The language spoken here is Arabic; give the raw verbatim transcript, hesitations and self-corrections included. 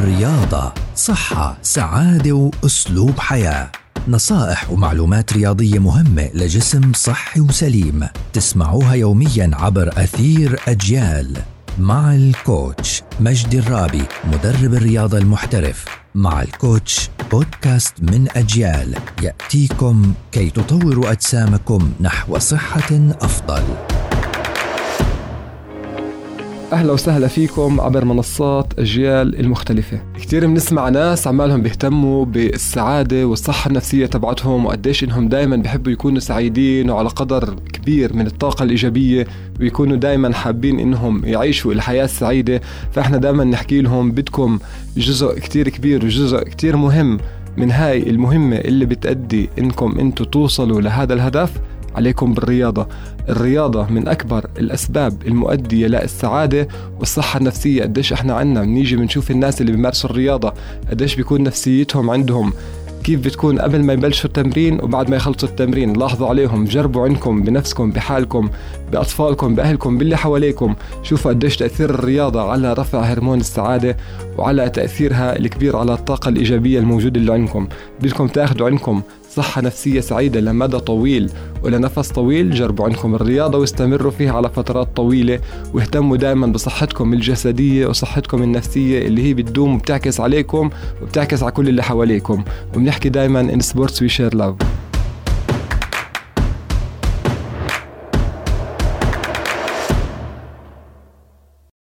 الرياضة، صحة، سعادة وأسلوب حياة. نصائح ومعلومات رياضية مهمة لجسم صحي وسليم، تسمعوها يومياً عبر أثير أجيال مع الكوتش مجدي الرابي مدرب الرياضة المحترف. مع الكوتش بودكاست من أجيال يأتيكم كي تطوروا أجسامكم نحو صحة أفضل. أهلا وسهلا فيكم عبر منصات أجيال المختلفة. كتير بنسمع ناس عمالهم بيهتموا بالسعادة والصحة النفسية تبعتهم، وقديش إنهم دايما بيحبوا يكونوا سعيدين وعلى قدر كبير من الطاقة الإيجابية، ويكونوا دايما حابين إنهم يعيشوا الحياة السعيدة. فإحنا دايما نحكي لهم بدكم جزء كتير كبير وجزء كتير مهم من هاي المهمة اللي بتأدي إنكم أنتوا توصلوا لهذا الهدف، عليكم بالرياضة. الرياضة من أكبر الأسباب المؤدية للسعادة والصحة النفسية. قديش احنا عنا بنيجي بنشوف الناس اللي بيمارسوا الرياضة قديش بيكون نفسيتهم عندهم كيف بتكون قبل ما يبلشوا التمرين وبعد ما يخلصوا التمرين. لاحظوا عليهم، جربوا عندكم بنفسكم، بحالكم، بأطفالكم، بأهلكم، باللي حواليكم. شوفوا قديش تأثير الرياضة على رفع هرمون السعادة وعلى تأثيرها الكبير على الطاقة الإيجابية الموجودة اللي عندكم. بدكم تاخدوا عندكم صحة نفسية سعيدة لمدى طويل ولنفس طويل، جربوا عندكم الرياضة واستمروا فيها على فترات طويلة، واهتموا دائما بصحتكم الجسدية وصحتكم النفسية اللي هي بتدوم وبتعكس عليكم وبتعكس على كل اللي حواليكم. وبنحكي دائما إن سبورتس وي شير لاف.